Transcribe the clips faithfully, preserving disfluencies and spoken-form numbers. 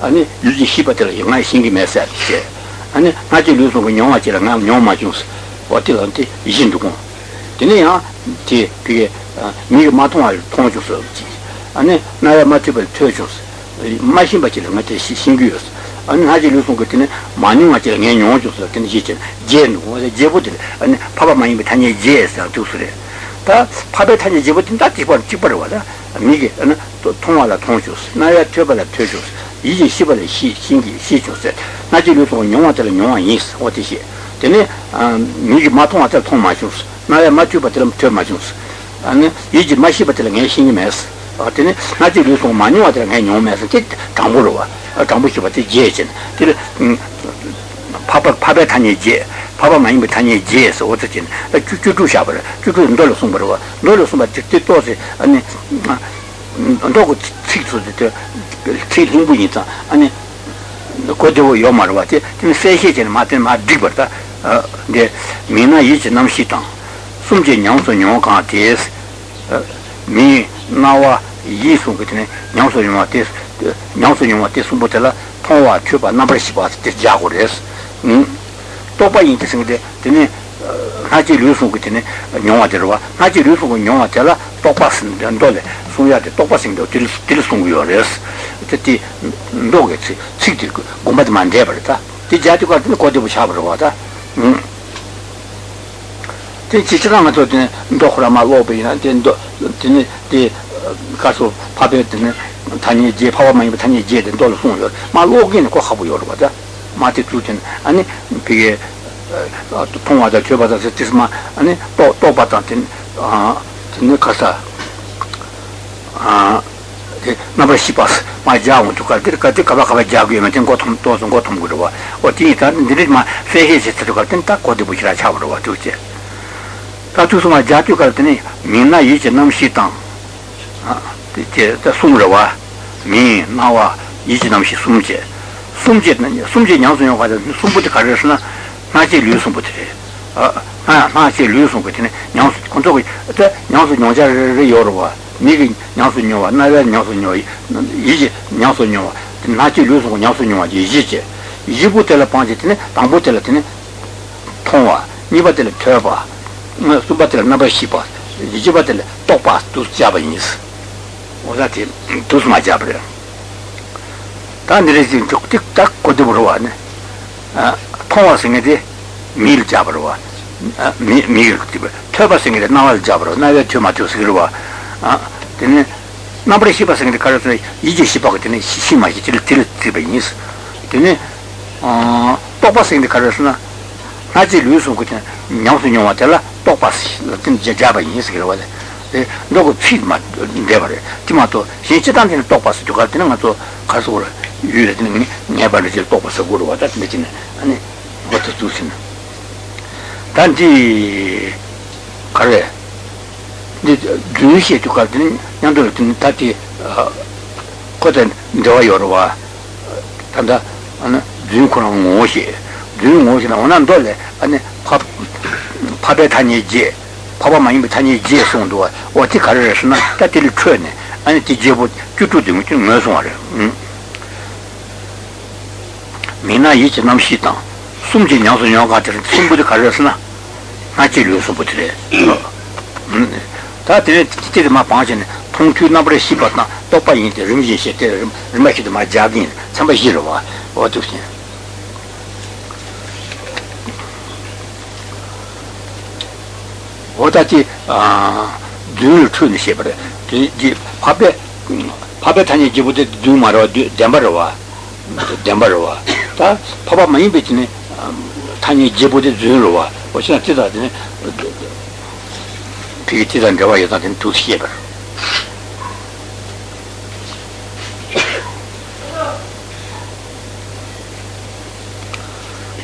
아니 유지 시바들 많이 생기 메시지 아니 아주 유소고 영화지랑 나 영화 중스 어디한테 이신두고 되네요 뒤 그게 미가 마통할 통해줬어 아니 나야 마치벌 퇴줬어 마신 바치랑 같이 신규였어 아니 아주 유소고 그때는 많이 맞지랑 영화 줬어 근데 진짜 제노 제보들 아니 파바 많이 다니 제에서 줬으래 다 파베 타니 제보팀 다 뒤버 뒤버려 와라 미게 또 통화라 통해줬어 나야 퇴벌라 퇴줬어 이제 시발의 시 신기 시조세 나중에 또 영화들은 영화 있어 어떻게 되네 아 미리 마통한테 통마주스 나야 마주버들은 통마주스 아니 이제 마시버들은 신이 메스 어때네 나중에 또 많이 와들은 해 영화에서 때 담보로 와 담보시버들 제진 그 파파 파베 타니지 파바 많이 타니 제에서 어떻게 쭉쭉쭉 잡으라 쭉쭉 돌로 숨버려 돌로 숨버 때 또세 아니 너고 칙수들 칠분이다. 아니 고조 요마르와티 지금 세시에 맞는 말 뒤버다. 어, 이제 미나 이제 남시당. 숨지 양소녀가 데스. 미 나와 이송 같은 양소녀가 데스. 양소녀가 데스 못라 통화 큐바 나버시바스 데자고레스. 음. 또빠 인기스인데 되네 하지 루송 같은 영화들과 하지 루송 영화들라 똑바스 된다네. 소야데 똑바싱도 들 들송이어레스. 티 노게치 치티 고마드 만데버다 티 자티고 같은 고데부 샤버로다 음 티치랑아 저든 도흐라마 로베이나 된도 티 가서 파베드네 타니 제 파워만이 타니 제든 돌로 송요 마 로긴 거 하부요로다 마티 투튼 아니 비게 통화자 켜받아서 티스마 아니 또또 받았던 아 진가사 아 나버시바스 마자운 두가들 같이 가바가바 자고면 된 것도 도선 것도 그러고 어디 있다는 들이마 세해지 들어갔던 딱 거기 보시라 잡으러 왔지 다투스마 자투 갈더니 민나 이제 남시당 아 이제 다 숨으러와 미 나와 이제 남시 숨제 숨제는 숨제 양수용 가서 숨부터 가려서나 나제 류숨부터 아아 나제 류숨 같은 양수 건조고 저 양수 용자를 열어봐 니가 냐수녀와 나야 냐수녀 이제 냐수녀와 나지 류수고 냐수녀와 이제 이제부터라 반지트네 당부터라트네 통화 니바들 터봐 수바들 나바시바 이제바들 똑바 두스자바니스 오다티 두스마자브레 단데레진 쪽틱딱 고드브로와네 아 통화생에디 밀자브로와 밀티브 터바생에디 나왈자브로 나야 튜마투스기로와 아, 되네. 나버리 시바생이 가르쳐 이제 시바가 되네. 시시마지 들 들들베니스. 되네. 어, 똑바생이 가르쳐나. 나지 류송 같은 냥수녀 왔다라. 똑바스. 같은 제자바니스 그러와. 네, 너고 피만 내버려. 티마토 시치단에 똑바스 저 같은 거또 가서 오라. 유래는 내버려질 똑바스 고로 왔다. 내지는 아니. 그것도 좋으시나. 단지 그래. 주의시에 죽거든, 양도를 듣는 다티, 어, 거든, 너와 여러와, 단다, 어, 주인코랑 오시, 주인 오시나, 원한 돌래, 아니, 밥, 밥에 다니지, 밥만 입에 다니지, 송도와, 어찌 가려서나, 다티를 쳐네, 아니, 뒤집어, 주주등이 좀 매송하래, 응? 미나 이제 남시당, 숨지 양수 양가들은 숨부터 가려서나, 나치 류수부터래, 응? 다들 티티마 방진 통투 넘버 십팔나 똑바인데 름지 시대 름마치도 마 자빈 삼백십오와 어떻게 어다지 아 줄춘 시벌 지 밥에 밥에 다니 집어도 두마로 담바로와 담바로와 다 밥아 많이 비치네 다니 집어도 줄로와 어시나 때다네 그 뒤단 저와 여자는 두 시에버.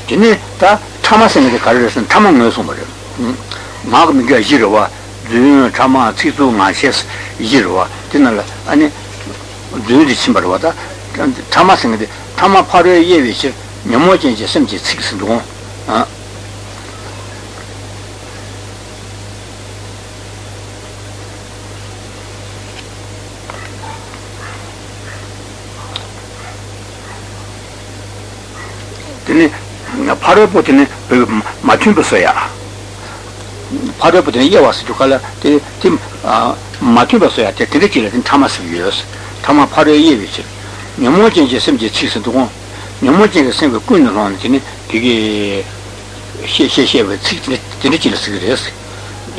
근데 다 참아서는 가르쳐서 참은 거 소모를. 음. 막은 게 지러와 주 참아 치수만 셰스 지러와. 되는라 아니 주지 침발와다. 참아서는 참아 파려 예비시 넘어진 이제 심지 식스도 아 되네 바로 보더니 맞춤도 써야 바로 보더니 이해 왔어 줄까라 팀 맞춤도 써야 돼 되게 담아서 위해서 담아 바로 이해 위치 명모진 이제 심지 치스도고 명모진 생각 꾸는 하는데 되게 시시시에 치스네 되게 길어서 그래서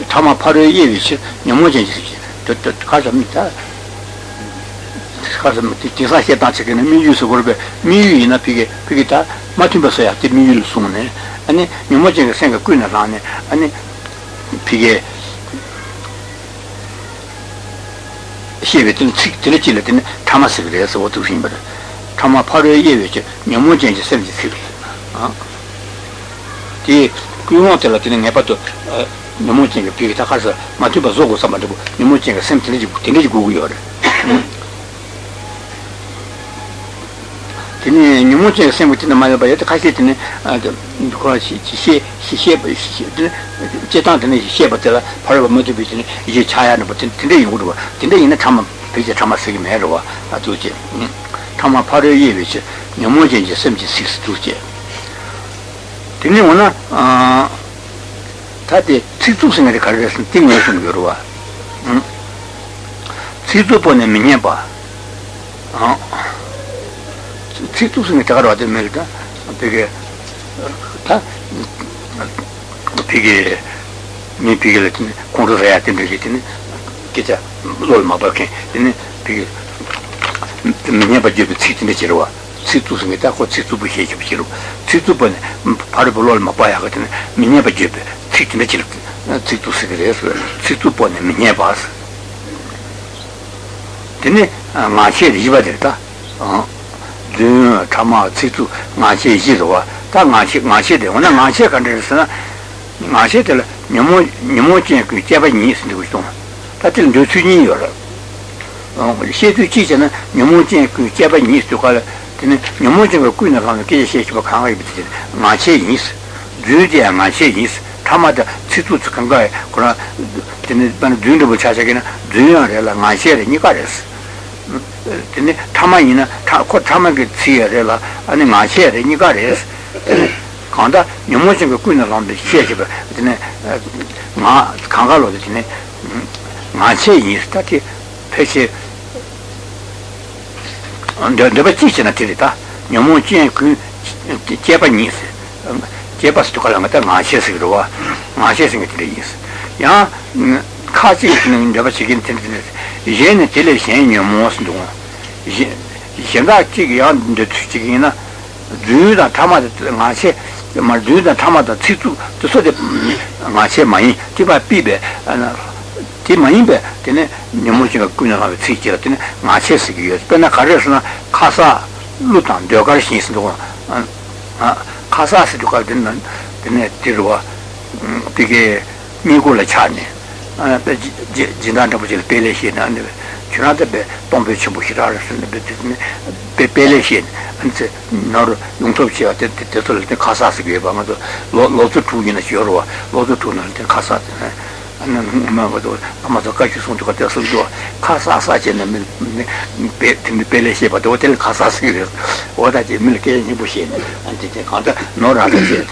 담아 바로 이해 위치 명모진 이제 또 가자입니다 가서 디사시에 다치게는 미유스 그룹에 미유이나 피게 피기다 마침버서야 때 미유를 숨네 아니 미모쟁이 생각 꾸이나 나네 아니 피게 시에든 측들을 지르든 담아서 그래서 어떻게 힘을 담아 파로에 예외죠 미모쟁이 생기 아 뒤에 그용어들 같은 게 봐도 미모쟁이 피기다 가서 마침버서고 삼아도 미모쟁이 생기는 지 되는지 고고요 네, 니모제 세모티나 말바야도 같이 있네. 아, 그거 시시 시시 제단한테 시에버들 바로 먼저 비치네. 이제 차야는 버튼 근데 이거도. 근데 이는 참아 되게 참아 쓰기 매로와. 아, 도지. 참아 바로 예비지. 니모제 이제 셈지 식스 도지. 근데 뭐나 아 다들 식수생을 가려서 띵을 좀 요로와. 응. 식수 보내 미녀 봐. 어. Citus metterò ad America perché perché mi piglia con le attenzioni che c'è lo ma perché perché mi ha baggiato citu metterò citus metterò con citu perché che citu citu per fare lo ma poi ha mi ha baggiato citu metterò citu segreto citu pone mi ha bas tene ma c'è di vedere 참아 지도 마치 이지도와 다 마치 마치 되고 나 마치 간데스나 마치 될 니모 니모께 그 제발 니스도 그것도 다들 저춘이 열어 어 시도 지잖아 니모께 그 제발 니스도 가라 근데 니모께가 꾸이나라는 게 시시가 강하게 비치 마치 니스 주제 마치 니스 참아다 지도 건가에 그러나 근데 반 주인도 찾아게는 주인이라 마치에 니가레스 근데 타마이나 타코 타마게 지에라 아니 마셰레 니가레스 간다 니모진 그 꾸이나람데 시에게 근데 마 강가로도 지네 마셰 이스타티 페시 안데 데바치시나 티리타 니모진 그 제바니스 제바스도 갈라마타 마셰스기로와 마셰스기로 이스 야 카지 있는 데바치긴 텐데 얘는 텔레비전에 모습도 제가 지금 한데 지금이나 주다 담아다 같이 말 주다 담아다 지도 저 소리 같이 많이 기바 비베 하나 팀만이베 되네 너무지가 꾸나가면 지지라 되네 같이 쓰기요 그러나 가르스나 가사 루탄 되어갈 수 있는 거고 아 가사스도 갈든 되네 들어와 되게 미고라 차네 아 진단도 보질 벨레시나네 주나데 봄베치 부히라르스네 벨레신 안세 너로 용톱치야 때때들 때 가사스게 봐마도 로즈 투기나 시어와 로즈 투는 때 가사스 안는 뭐도 아마도 같이 손도 같아서도 가사사제는 벨 벨레시 봐도 호텔 가사스게 오다지 밀케니 부신 안티제 간다 노라게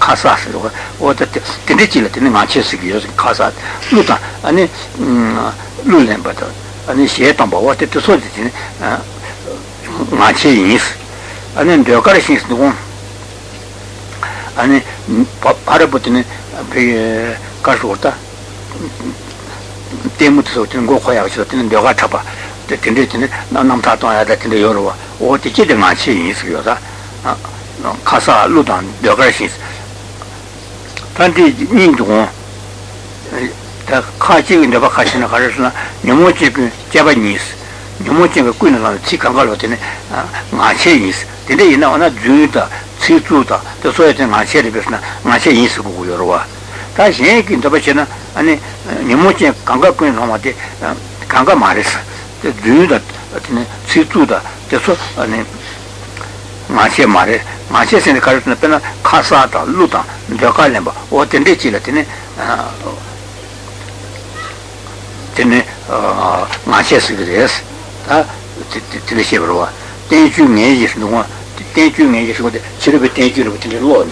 가사스로 오다 근데 질때는 마치스기요 가사 루타 아니 루렌 봐도 아니 시에탄 봐와 때 소리지 마치스 아니 데카레시스 누군 아니 바르부터는 그 가서다 때문에서 지금 고고야 저는 내가 잡아 근데 근데 남남다 떠야 되는데 요로 어떻게든 마치 있어요다 아 가사 루단 내가 있어 단지 인도 다 같이 내가 같이나 가르스나 너무지 제바니스 너무지 꾸이나 치강가로 되네 마치 있어 근데 이나 하나 주다 치주다 또 소에든 마치에 비스나 마치 있어 보고 요로와 다시 얘기 더 받잖아 아니 니모체 강가꾼 놈한테 강가 말했어 드유다 어떤 지투다 그래서 아니 마치 말에 마치 생각하는 때는 가사다 루다 내가는 봐 어떤 데 지라더니 되네 어 마치스 그래서 다 들으셔 버려 대중에 있는 거 tenchu me je shode chirbe tenchu no tinde lo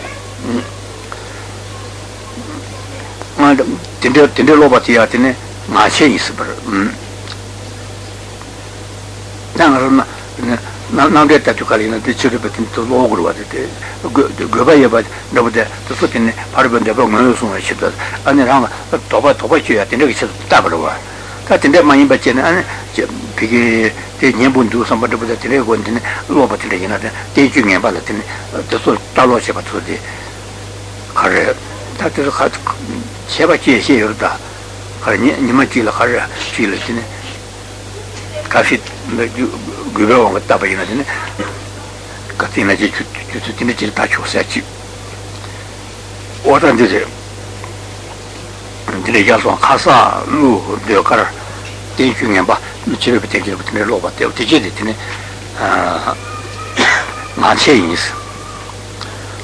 ma tinde tinde lo ba tiya tine ma che is par na na na de ta chukali na de chirbe tin to lo gru wa de goba ya ba no de to tine par ben de ba no so na chita ani ra to ba to ba che ya tine ge ta ba wa ta tinde ma yin ba che na che Bundu, somebody with the telegon, Robert Legina, taking a ballot in the Talosheba to the Hare. That is what Sebachi Hilda, Nimatil Hare, Chilatin, Kashit, Guron, Tabayana, Katina, to Timothy Tacho Sachi. What are they? They just want Casa, Lu, the car, taking a bath. Chirp taking with me robot, the Jeditin Manchins.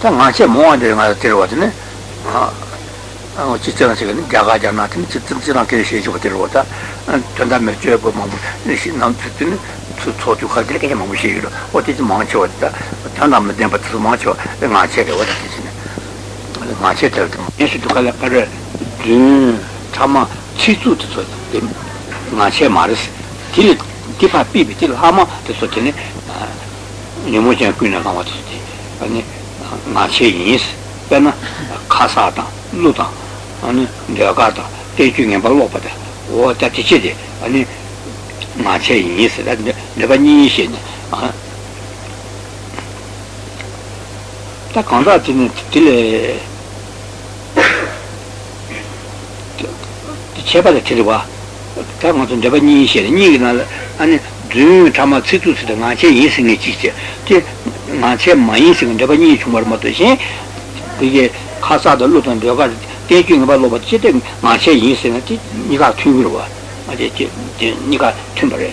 Tanganche more than I tell what in it. Oh, Chitan, Gagaja, nothing, Chitan, Kishi, what the water, and Tandam Jerbo, to talk to her, take him on with you. What is Mancho? Tandam, but to Mancho, the Manchetta, what is in it? Manchetta, you should call a parrot. Tama, Chitu to them. Manche Maris. Till Tifa Pibi, till Hama, the Sotene, Nemojan Kuna Hamati, and Machi is Bena Casata, Luta, and Diagata, taking a Balopata, or Tatichidi, and Machi is that never needed. The conduct in Tile Cheba the Tilwa. Tamatun Japanese, Nigel, and do Tamatsu to the Manche is in the teacher. Manche, my insign, Japanese, Marmatoche, the Casa the Luton, taking about over sitting, Manche is in it, Nika Tumura, Nika Tumare.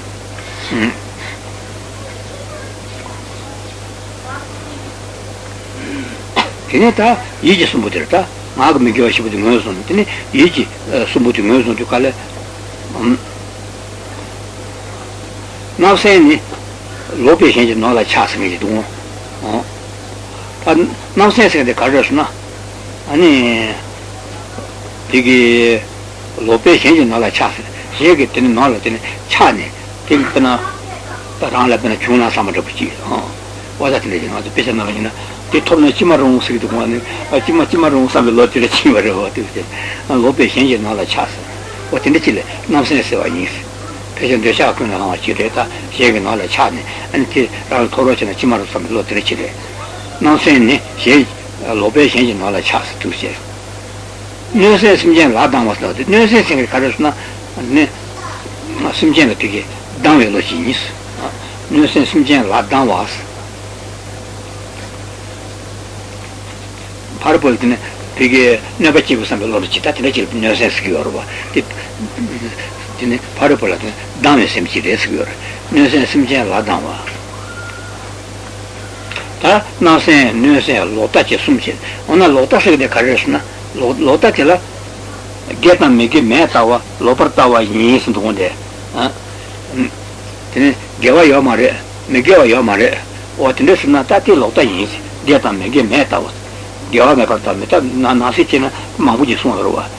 Kineta, Yiji Sumuterta, Magmigoshi with the Merson, Yiji Sumutu Merson to Kale. Now saying Lopi changes not a chasm is doing. But now saying the carriage now, any big Lopi changes not a chasm. She gets in knowledge in Chani, think the Chuna Summer of Chi. What that lady was the patient of Nina. They told me Chimaron City to one, a Chimachimaron Summer Lot to the Chimarotis, and Lopi changes not a chasm. What in the Chile, nonsense, patient the shark and our chileta, shaving all the chardonnay, until our corrosion and chimar from the lottery chile. Nonsense, she location in all the charts to share. Nurses in general, Adam was not. Nurses in Carasna and Simjan to get down with Loginis. Nurses in general, Adam was. Purple dinner. Piggy never cheap some logic that little nurses cure. Didn't parabola, damage him, she rescued. Nurses him jail, Adama. Now saying, Nurses, Lotachi Sumchin, on a Lotashi de Karishna, Lotatilla, get and make him metawa, Lopertawa, he isn't one day. Then give a yomare, make give a yomare, or to listen at that Lota is, get and make him metawa. Giovanna Cartameta, Nana Sicina, Mamuji Sunrova.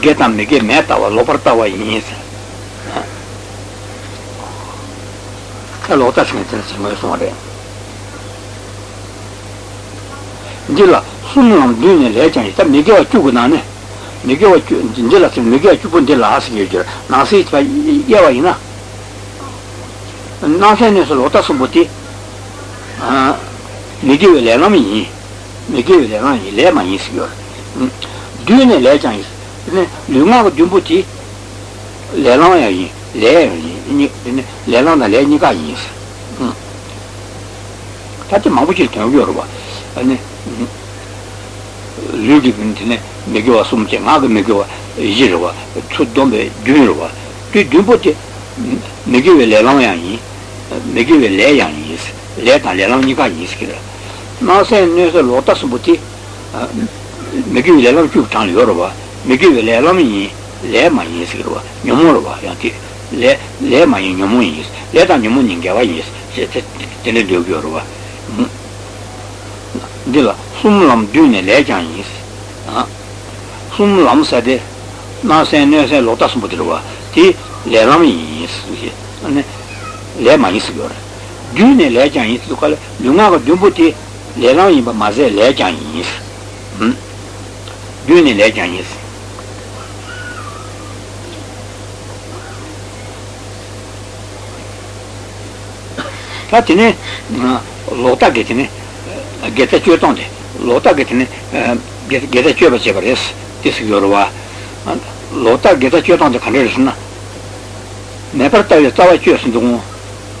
Get on the game at our Lopertawa in his. A lot of sentences in my story. Dilla, soon I'm doing a legend, Miguel Chugunane, Miguel Jindilla, Miguel Chugundilla, ask you, Nancy, it's by Yavaina. Nothing is a lot of somebody. Miguel Lemmy, Miguel Lemmy, Lemma is your. Doing a legend Luma Jumbuti Leloni, Lelona Lenica is. That's a Mabuchi can Yoruba. And Ludivin Mego Sumchang, other Mego, Jirova, Tudombe, Jurova. To Jumbuti Mego Leloni, Mego Leon is, Leta Lelonica is. Now saying there's a lot of Subuti Mego Lelon Chutan Yoruba. Miguel Lemmy, Lemmy is Yorba, Yamurva, Le le ma in yomuni le da yomuni nge wa yes tene de gyo ro dela sumlam dune le jan yes ha sumlam sa de na se ne se lotas mudro ti le rami yes le ma yes gyo dune le jan yes to kala lunga go dumbuti le rami ba ma ze le jan yes hm dune le jan yes Lota getting get at your tongue, Lota getting get at your severus, this Yoruba, and Lota get at your tongue the condition. Never tell your tower cheers in the moon,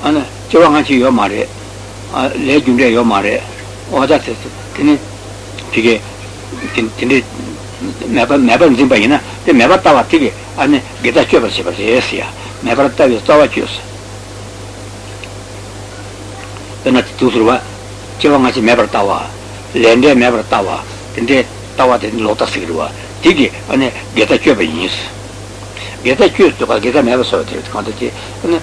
and Chiranchi your mare, a legendary your mare, or that is Tinny Tiggy, Tinny never never Zimbaina, they never tower Tiggy, and get at your severus, never tell your tower cheers. Tutrua, Chivangas never tower, Lende never tower, and they towered in Lotus Figura. Tiggy, and get a cube in this. Get a cube to get a never sorted quantity, and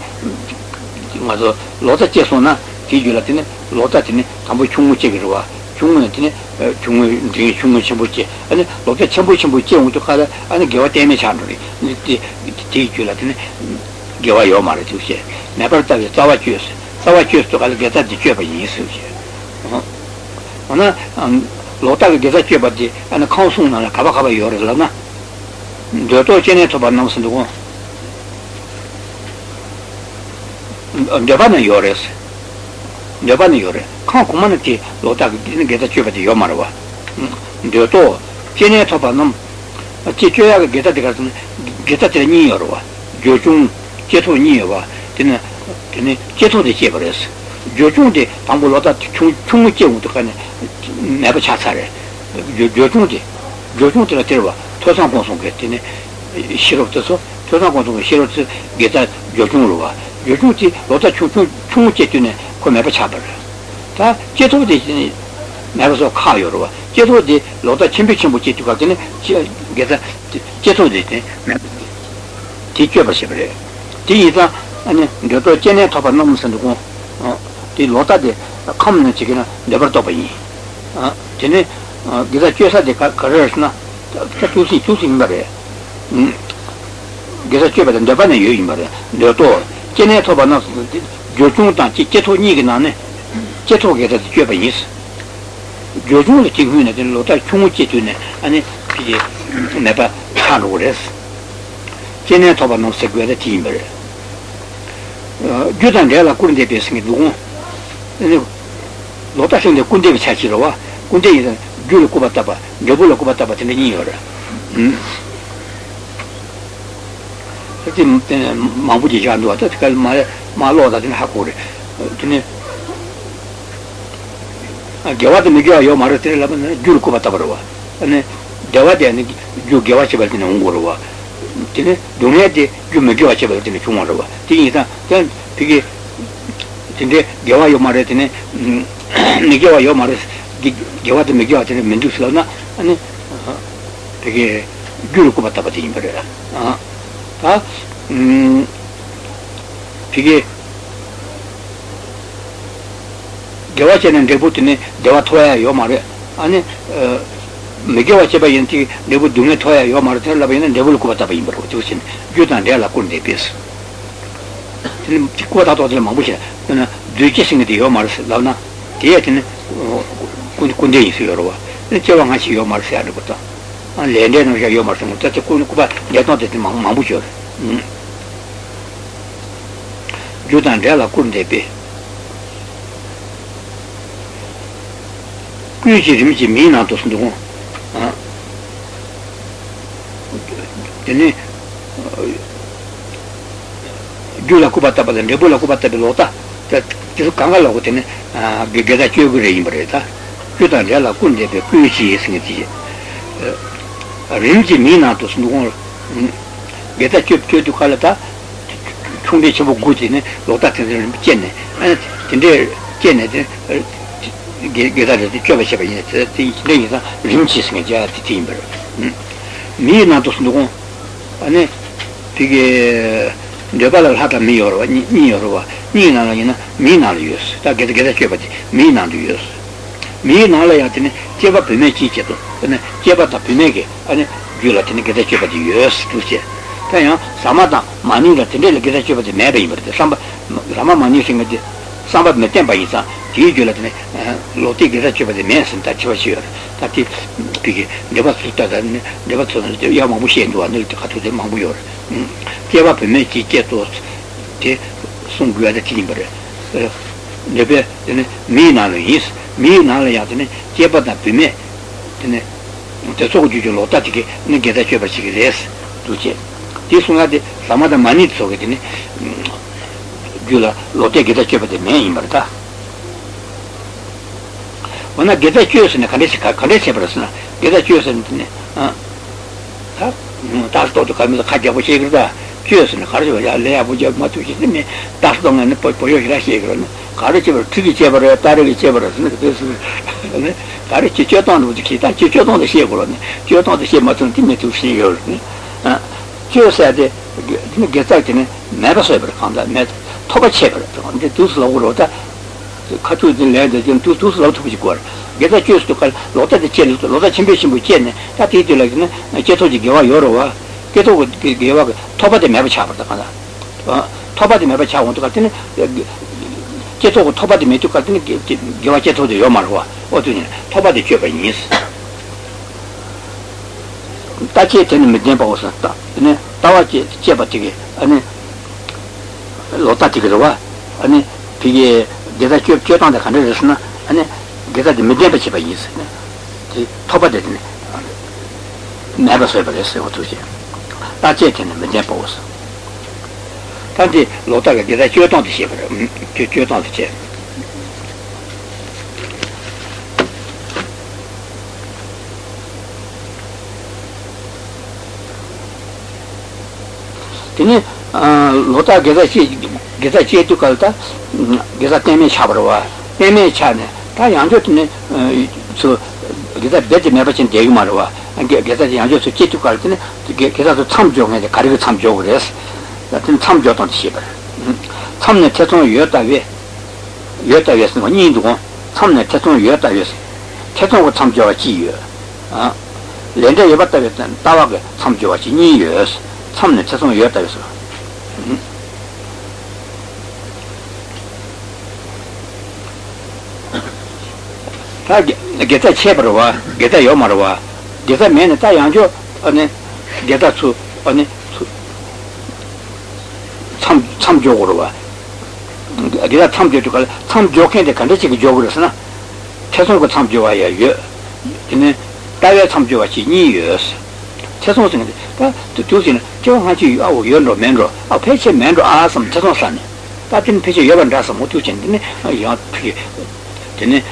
Lotta Chesona, Tigulatin, Lottatin, Tambuchumu Chigua, Chumatin, Chumu Chambuchi, and Lotta Chambuchi to color and give a damage hundred. Tigulatin, give a yomar to say. Never tell the tower juice. Tower choose to get at the chip in his Lotta gets a chip at the and a consul and a Kabaka Yorlana. Joto Chenet of Announce and the one Giovanna Yoris Giovanna Yore. Concomanity Lotta didn't get a chip at the Yomarwa. Joto Chenet of Annum. A teacher get at the garden, get at the Niorwa. Jotun Cheto Niorwa. Cheto di Chevres, Jotun di Pangolota Chung Chew to Cane never chassare, Jotun di Jotun to la Terra, Tosan Consongetine, Shirotoso, Tosan Consum, Shirot, Geta Jotun Rua, Jotuti, Lota Chung Chetune, Comeba Chaber. Ta Cheto di Navaso Kayorua, Cheto di Lota Chimbichimbuchi to Catine, Geta Cheto di Ticheva Chevre. Tita. And the Janet of a nonsense and the Lotta de a common chicken never topping. Jenny, get a chess at the Carresna, choosing, choosing Maria. Get a chip at the Devana Yumare, the door. Janet of a nonsense, Jotunta, Cheto Niganane, Cheto get at the Japanese. Jotun the King Unit and Lotta Chumchitune, and it never had orders. Janet of a nonsense, the timber. Giudandella couldn't be singing the one. Lotation the Kunde Chachirova, Kunde is Julu Kubataba, Jabula Kubataba in the New York. Mabuji Jandu, that's called my lord in Hakuri. Gavata Miguel, your Marate Laban, Julu Kubatabarova, and Gavati and Jugavachibat in Ungurova. Donate, you may give a cheval to tomorrow. Tinita, then Piggy Tinde, Gava Yomaretine, Nigava Yomaris, Gava de Miguel in Menduslana, and Piggy Gurukubatapati Imperial. Ah, Piggy Gavachen and Debutine, Devatoya Yomare, and Miguel Chebayenti, they would do not hire your Martella and they will go to the production. Giudandella couldn't be peace. Quota of the Mabuja, do kissing the Yomars Lana, Tietin Kundi Fiorova, the Chevangachi Yomar Sadabota, and Lendan of Yomars and Takunuba, they are not at the Mabuja. Giudandella couldn't be. Cruci Mina to Sundu. Then Jula Kubata and Nebula Kubata Belota, that Kangala would get a tube in Breta. Jutandella couldn't be Cruci is in the Rinji Mina to Snow. Get a tube to Kalata, two bits of good in Lota and Jenny, and there Jenny. Get out of the Chevy in the Rinches and Jar Timber. Me not to snow, and a pig Debalal had a Miorwa, Niorwa, Nina, Mina use. That get a chevati, Mina use. Mina layatine, Jeva Pinechito, and Jevata Pinege, and Gulatin get a chevati use to say. Tanya, Samata, Manila Tendel get a chevati Mary, but the Samba Rama Manising at the Samba Metemba is a Gilatine, Loti get a chevati mess and touch was here. That is Piggy, Devasuta, Devatson, Yamamushi and one to Hatu de Mamuyor. Chiava per me ci chiedo che sono due da timbre deve mi analis mi analatene chiava da per me ne te so giù lo tatti che ne che da chiava ci che tu c'è ti sono da samada manizzo che ne giù la lo te che da chiava te me in realtà una che da chiusa ne calesi calesi persona che da chiusa ne ah that's what the Kamil Kajabu Shigra, Cheers and Harja, Leabu Matu, that's the man for your Shigra, Karachi, Tivichever, Tari Chever, Karachi Cheton with the Kita, Cheton the Chevron, Cheton the Chematon to see your. Cheers at the Getakin, never sever on that net, Toba Chever, on the two slow rota, the Katu the leather, and two slow to which were. Get a choose to call lot of the chin, lot of champion with chin, that it like Cheto Giva Yorova, get over Giva, top of the Mabachava, top of the Mabachawan to Catin, Cheto, top of the Metu Catin, Giva Cheto de Yomarwa, or to top of the Japanese. That's it in the Medemba was not done. Tawachi, Chepati, and Lotatikova, and Piggy, get a chip on the condition, and Get the Medeba Chibayis, the top of it never severed or two. That's it in the Medepos. Tanti Lotaga did that you don't shiver, you don't check. Then Lotaga get a cheat to Calta, get a Temi Chabrova, Temi Chana. So get a better American day Marwa and get a young to get to Carton to get out of Tom Jong and the Caribbean Tom Jong is that in Tom Jot on the ship. Tom the Teton Yota Yota is no need one. Tom the Teton Yota is Teton with Tom Joachi. Lender Yabata and Tawag Tom Joachi years. Tom the Teton Yota is. Get a chebrova, get a yomarova, get a man at Tayanjo, and get a two on it some some jogorova. Get a some joke, some joke in the condition of Jogurasana. Tesla got some joya, in a diet some joachi, years. Tesla was in the two in Johachi, our Yondo Mendro, our patient Mendro are some Tesla son. But in picture Yogan does some motivation, didn't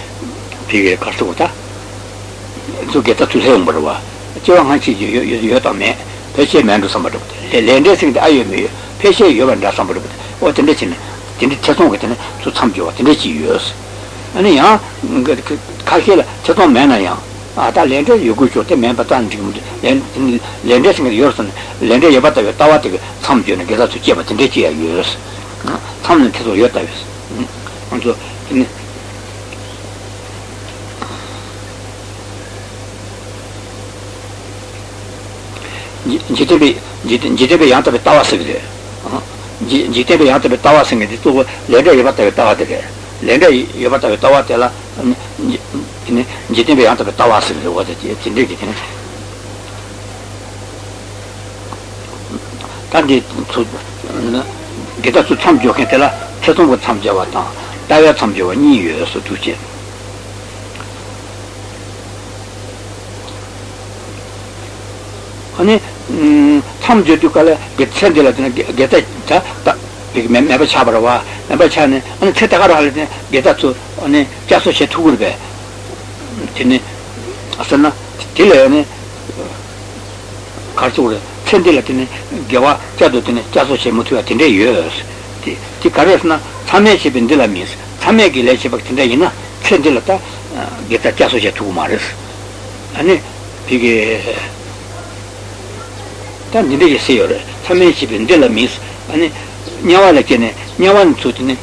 Piggy Castota to get up to Hemberwa. Johanchi, you got a man, Pesce man to somebody. The lenders in the I M A, Pesce, you and somebody. What a lesson, didn't tell to some joy, the next years. And the young Kakila, Teton Manaya. At that lender, you go to the man, but I'm lenders in the years and lender your butter, Tawati, some journey get up to Jabba, the next years. Some little your types. And so, Jittery, Jittery Yanta Tawasig. Jittery Yanta Tawasing is to Lender Yavata Tawate. Lender Yavata Tawatella and Jittery Yanta Tawasig was it indicated. Tandy to get us to some joke and tell us, Cheton with some Javata, Diet some Java, New Year's or two chip. And Tom Jutuka get Sandila get a big man, never Chabarava, never China, and Tetahara get up to on a Jasso Cheturbe. Tinny Asana, Tilene Cartura, Sendilatine, Gava, Jadutine, Jasso Chemutua, ten years. Ticaresna, Tameship in Dilamis, Tamegi Leship Tindayina, Sendilata, get a Jasso Chetumaris. And Piggy. Then the legacy or some age in Delamis and nyawa che ne nyawa nzuti ne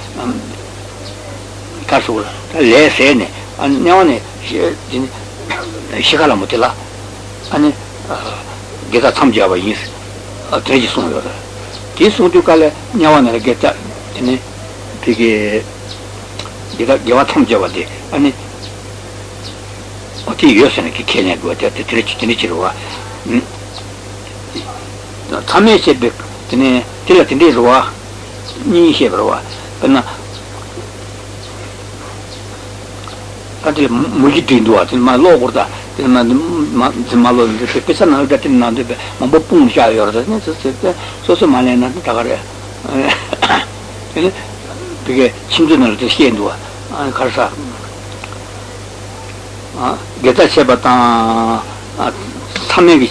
kasura le se ne nyawa ne shikala mutila ane geta thamjava yis treji sunyo ti sundu kale nyawa ne geta ne pige geta geta thamjava de ane oti yosene ki kenya go te treji tinichiro wa tame chebe ne tela tinde roa ni hebroa na adil mujiti ndua tin ma lo gorda tin ma ma lo de pesa na da tin na de ma bo pun sha yor da ne so so so ma le na ta gare ele bige chimdu na de she ndua an karsa a geta cheba ta tame gi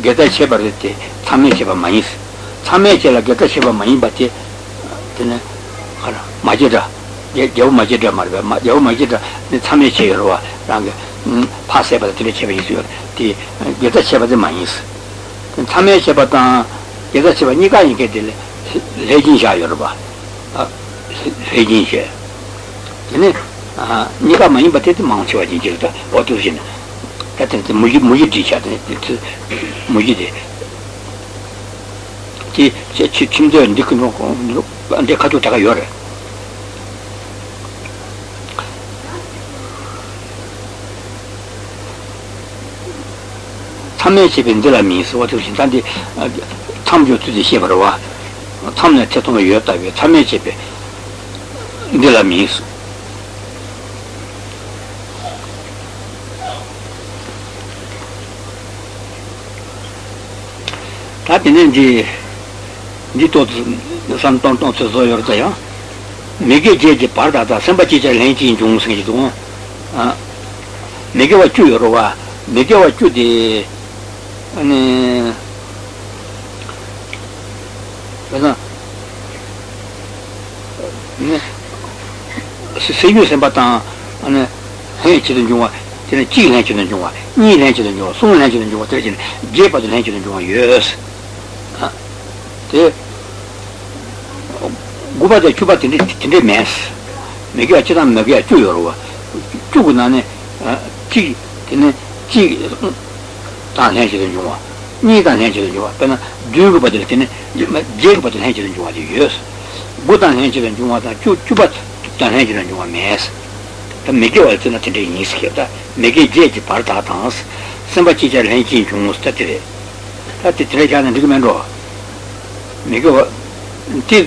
geta cheba te tameseba mais 참외제라 곁에서 많이 받지 되네 알아 맞아라 얘 겨우 맞아라 말이야 겨우 맞아라 네 참외제로 와랑 파세바도 들이체비 있어요 뒤 곁에서도 많이 있어 참외제보다 곁에서 니가 이게 될 레진샤 여러분 아 레진샤 근데 아 니가 많이 받지도 망쳐야 되겠다 어떻게 같은 무지 무지 뒤쳐야 돼 무지돼 지 침대 니크 놓고 안데 가도 다가 열어 참외집인 데라미 있어 어떻게 신단데 참조주지 시버러 와 참내 태통을 이었다 왜 참외집에 데라미 있어 다빈인지 di tot san ton ton se zo yor daya mege je je par da da semba ji je len ji jung se ji dong a mege wa chu yor wa mege wa chu de ane bana ne se se yu semba ta ane he ji de jung wa de ji len ji de jung wa ni len ji de jung song len ji de jung de ji je ba de len ji de jung yes 구바대 주바대 근데 매스 내가 어쩌면 내가 주요로 주고 나네 지 근데 지 단해지는 좋아 니 단해지는 좋아 근데 주고 받을 때는 제가 받을 해지는 좋아 예스 보단 해지는 좋아다 주 주바 단해지는 좋아 매스 또 내가 어쩌나 되게 인식했다 내가 제지 받다 당스 선바치절 해지 좀 스타트래 같이 들어가는 리그맨로 내가 티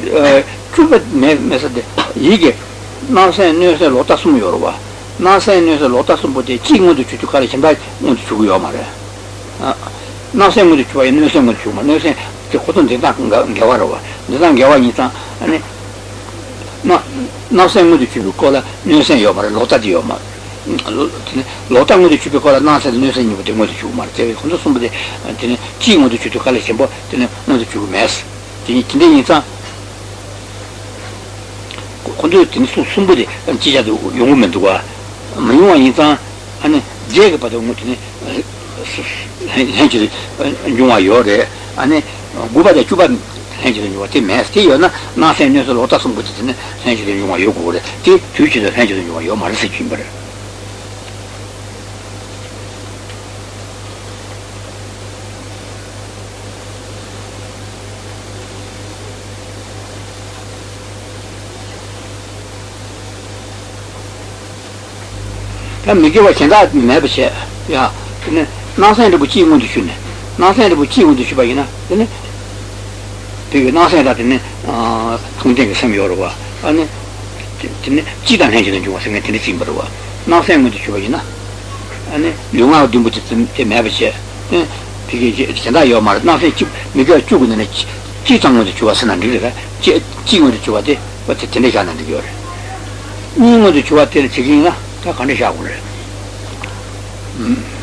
chuba mesa de yige nasa nesa lota sum yorwa nasa nesa lota sum bote chingo de chuchu kare chamba ndu chugu yomare nasa ngu de chuba nesa ngu chuma nesa de khoton de ta nga ngawaro de ta ngawa ni ta ne na nasa ngu de chubu kola nesa yomare lota de yomare lota ngu de chubu kola nasa nesa ni bote ngu de chuma de khoton sum bote de chingo de chuchu kare chamba de ndu chugu mes de de ni ta 근데 진짜 숨부디 진짜도 용문도가 뭐야 이상 아니 제가 봐도 못네 현재 용화 요래 아니 고바대 주바 현재 요때 메스티요나 나세면서 로타슨 붙이네 현재 용화 요고래 뒤 주치도 현재 용화 요 말을 쓰긴 버려 मिगे वचन दा मैं बचे या ने नासे ने बुची मुंदु छुने नासे ने बुची मुंदु छुबा गिना ने ते नासे दा ने आ तुंदे के समय और वा ने ने चिदा ने जने जुवा संगे ने सिंबर वा नासे मुंदु छुबा गिना ने युवा दिन बुची ते मैं बचे ने ते के जदा यो मार नासे मिगे चुगने ने 지장어도 좋아서 난 일이라 지금도 좋아도 어쨌든 내가 안 하는 거래 니모도 좋아도 지금이나 다 가는 샤고래 음